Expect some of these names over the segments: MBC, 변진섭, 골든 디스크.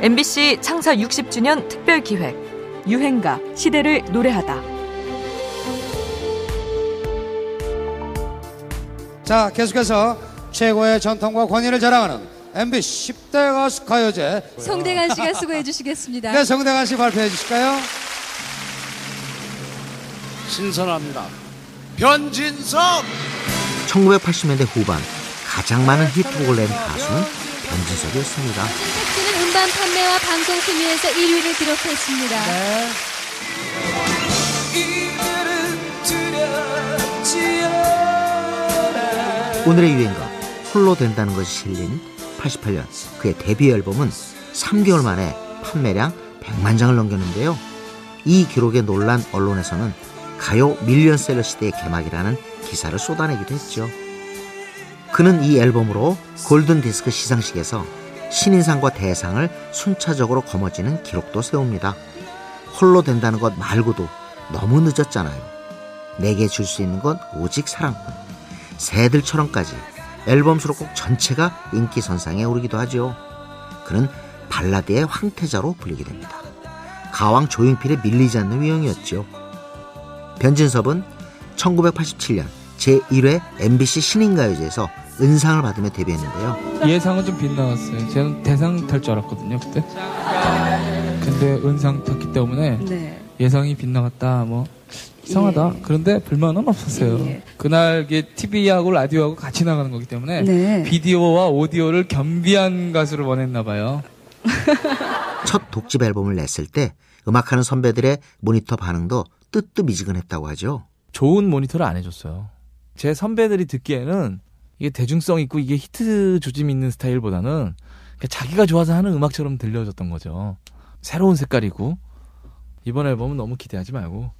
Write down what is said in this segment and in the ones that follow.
MBC 창사 60주년 특별기획 유행가 시대를 노래하다. 자, 계속해서 최고의 전통과 권위를 자랑하는 MBC 10대 가수 가요제 송대관 씨가 수고해 주시겠습니다. 네, 송대관 씨 발표해 주실까요? 신선합니다. 변진섭! 1980년대 후반 가장 많은 히트곡을 낸 가수는 변진섭이었습니다. 콘서트는 음반 판매와 방송 순위에서 1위를 기록했습니다. 네. 오늘의 유행가 홀로 된다는 것이 실린 88년 그의 데뷔 앨범은 3개월 만에 판매량 100만 장을 넘겼는데요. 이 기록에 놀란 언론에서는 가요 밀리언셀러 시대의 개막이라는 기사를 쏟아내기도 했죠. 그는 이 앨범으로 골든 디스크 시상식에서 신인상과 대상을 순차적으로 거머쥐는 기록도 세웁니다. 홀로 된다는 것 말고도 너무 늦었잖아요. 내게 줄 수 있는 건 오직 사랑뿐. 새들처럼까지 앨범 수록곡 전체가 인기 선상에 오르기도 하죠. 그는 발라드의 황태자로 불리게 됩니다. 가왕 조용필에 밀리지 않는 유형이었죠. 변진섭은 1987년 제1회 MBC 신인가요제에서 은상을 받으며 데뷔했는데요. 예상은 좀 빗나갔어요. 저는 대상 탈 줄 알았거든요, 그때. 근데 은상 탔기 때문에 네. 예상이 빗나갔다, 뭐 이상하다. 예. 그런데 불만은 없었어요. 예. 그날 이게 TV하고 라디오하고 같이 나가는 거기 때문에 네. 비디오와 오디오를 겸비한 가수를 원했나 봐요. 첫 독집 앨범을 냈을 때 음악하는 선배들의 모니터 반응도 뜨뜻미지근했다고 하죠. 좋은 모니터를 안 해줬어요. 제 선배들이 듣기에는 이게 대중성 있고 이게 히트 조짐 있는 스타일보다는 자기가 좋아서 하는 음악처럼 들려줬던 거죠. 새로운 색깔이고 이번 앨범은 너무 기대하지 말고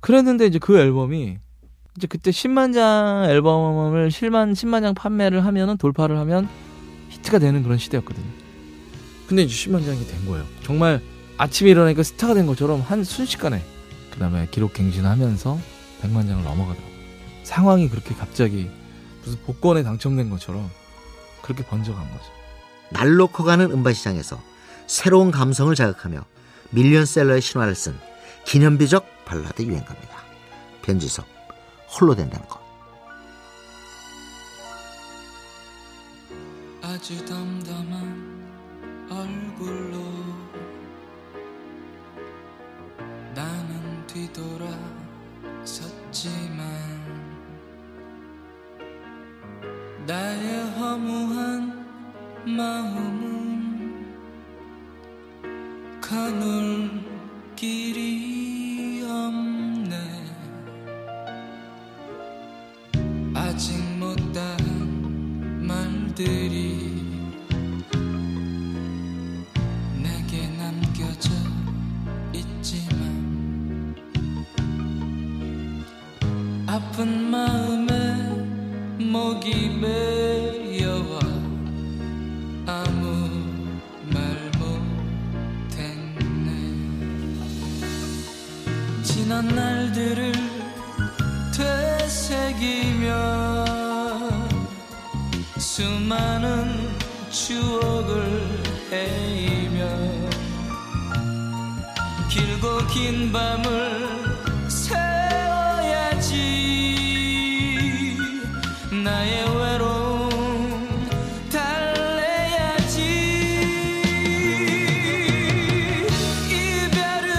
그랬는데 이제 그 앨범이 이제 그때 10만 장 앨범을 10만 장 판매를 하면은 돌파를 하면 히트가 되는 그런 시대였거든요. 근데 이제 10만 장이 된 거예요. 정말 아침에 일어나니까 스타가 된 것처럼 한 순식간에 그 다음에 기록 갱신하면서 100만 장을 넘어가더라고요. 상황이 그렇게 갑자기 무슨 복권에 당첨된 것처럼 그렇게 번져간 거죠. 날로 커가는 음반 시장에서 새로운 감성을 자극하며 밀리언셀러의 신화를 쓴 기념비적 발라드 유행가입니다. 변진섭, 홀로 된다는 것. 아주 담담한 얼굴로 나는 뒤돌아섰지만 나의 허무한 마음은 가눌 길이 없네. 아직 못한 말들이 내게 남겨져 있지만 아픈 마음에 목이 메여와 아무 지난 날들을 되새기며 수많은 추억을 헤이며 길고 긴 밤을 새어야지 나의 외로움 달래야지. 이별은